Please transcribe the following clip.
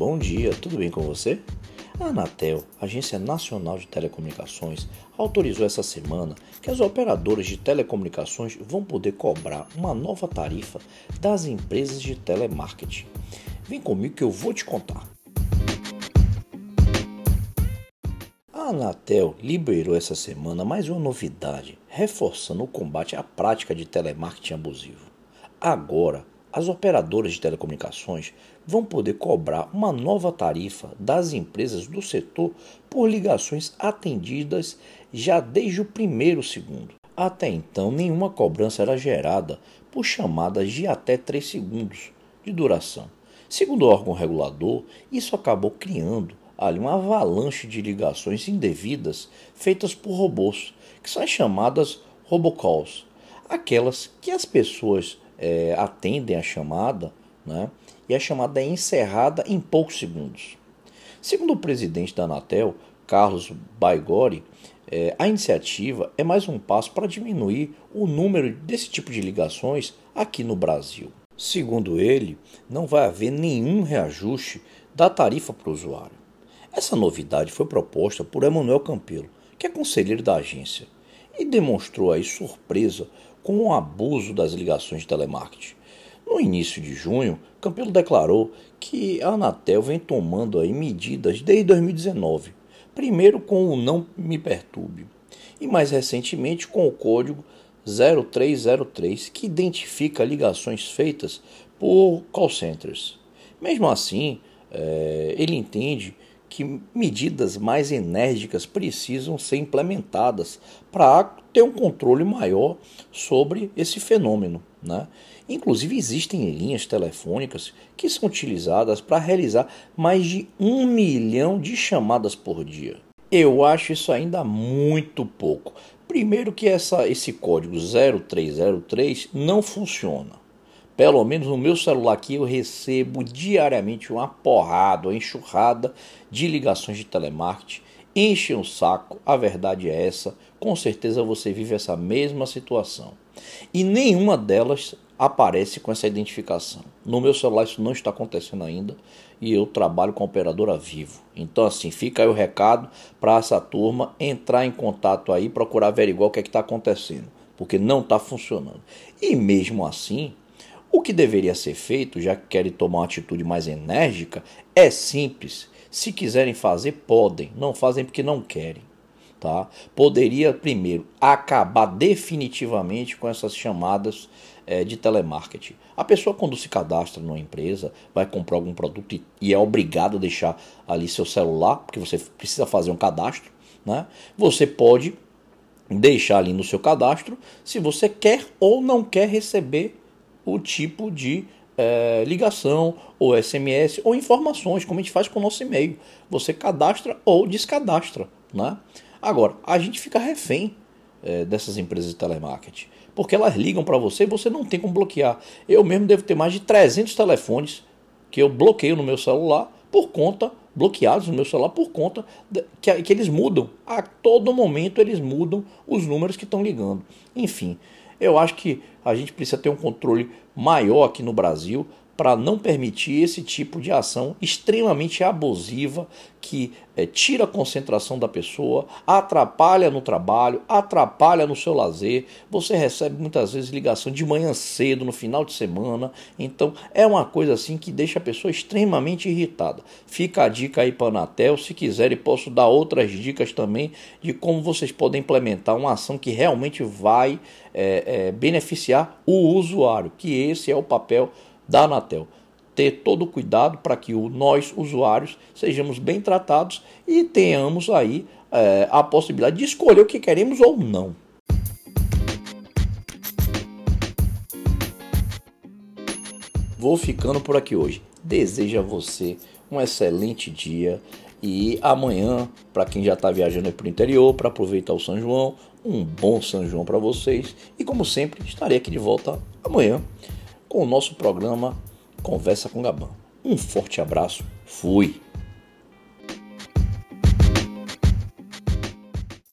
Bom dia, tudo bem com você? A Anatel, Agência Nacional de Telecomunicações, autorizou essa semana que as operadoras de telecomunicações vão poder cobrar uma nova tarifa das empresas de telemarketing. Vem comigo que eu vou te contar. A Anatel liberou essa semana mais uma novidade, reforçando o combate à prática de telemarketing abusivo. Agora, as operadoras de telecomunicações vão poder cobrar uma nova tarifa das empresas do setor por ligações atendidas já desde o primeiro segundo. Até então, nenhuma cobrança era gerada por chamadas de até 3 segundos de duração. Segundo o órgão regulador, isso acabou criando uma avalanche de ligações indevidas feitas por robôs, que são as chamadas robocalls, aquelas que as pessoas atendem a chamada, né, e a chamada é encerrada em poucos segundos. Segundo o presidente da Anatel, Carlos Baigori, a iniciativa é mais um passo para diminuir o número desse tipo de ligações aqui no Brasil. Segundo ele, não vai haver nenhum reajuste da tarifa para o usuário. Essa novidade foi proposta por Emanuel Campelo, que é conselheiro da agência, e demonstrou aí surpresa com o abuso das ligações de telemarketing. No início de junho, Campelo declarou que a Anatel vem tomando aí medidas desde 2019, primeiro com o Não Me Perturbe e mais recentemente com o código 0303, que identifica ligações feitas por call centers. Mesmo assim, ele entende que medidas mais enérgicas precisam ser implementadas para ter um controle maior sobre esse fenômeno, né? Inclusive, existem linhas telefônicas que são utilizadas para realizar mais de 1 milhão de chamadas por dia. Eu acho isso ainda muito pouco. Primeiro que esse código 0303 não funciona. Pelo menos no meu celular aqui eu recebo diariamente uma porrada, uma enxurrada de ligações de telemarketing. Enchem o saco, a verdade é essa, com certeza você vive essa mesma situação. E nenhuma delas aparece com essa identificação. No meu celular isso não está acontecendo ainda e eu trabalho com a operadora Vivo. Então assim, fica aí o recado para essa turma entrar em contato aí, procurar averiguar o que é que está acontecendo, porque não está funcionando. E mesmo assim, o que deveria ser feito, já que querem tomar uma atitude mais enérgica, é simples. Se quiserem fazer, podem. Não fazem porque não querem, tá? Poderia, primeiro, acabar definitivamente com essas chamadas de telemarketing. A pessoa, quando se cadastra numa empresa, vai comprar algum produto e é obrigado a deixar ali seu celular, porque você precisa fazer um cadastro, né? Você pode deixar ali no seu cadastro se você quer ou não quer receber o tipo de ligação, ou SMS, ou informações, como a gente faz com o nosso e-mail. Você cadastra ou descadastra, né? Agora, a gente fica refém dessas empresas de telemarketing, porque elas ligam para você e você não tem como bloquear. Eu mesmo devo ter mais de 300 telefones que eu bloqueio no meu celular bloqueados no meu celular por conta que eles mudam. A todo momento eles mudam os números que estão ligando. Enfim, eu acho que a gente precisa ter um controle maior aqui no Brasil para não permitir esse tipo de ação extremamente abusiva que tira a concentração da pessoa, atrapalha no trabalho, atrapalha no seu lazer. Você recebe muitas vezes ligação de manhã cedo, no final de semana. Então é uma coisa assim que deixa a pessoa extremamente irritada. Fica a dica aí para a Anatel. Se quiserem, posso dar outras dicas também de como vocês podem implementar uma ação que realmente vai beneficiar o usuário, que esse é o papel da Anatel, ter todo o cuidado para que nós, usuários, sejamos bem tratados e tenhamos aí a possibilidade de escolher o que queremos ou não. Vou ficando por aqui hoje. Desejo a você um excelente dia e amanhã, para quem já está viajando para o interior, para aproveitar o São João, um bom São João para vocês. E como sempre, estarei aqui de volta amanhã com o nosso programa Conversa com Gabão. Um forte abraço, fui!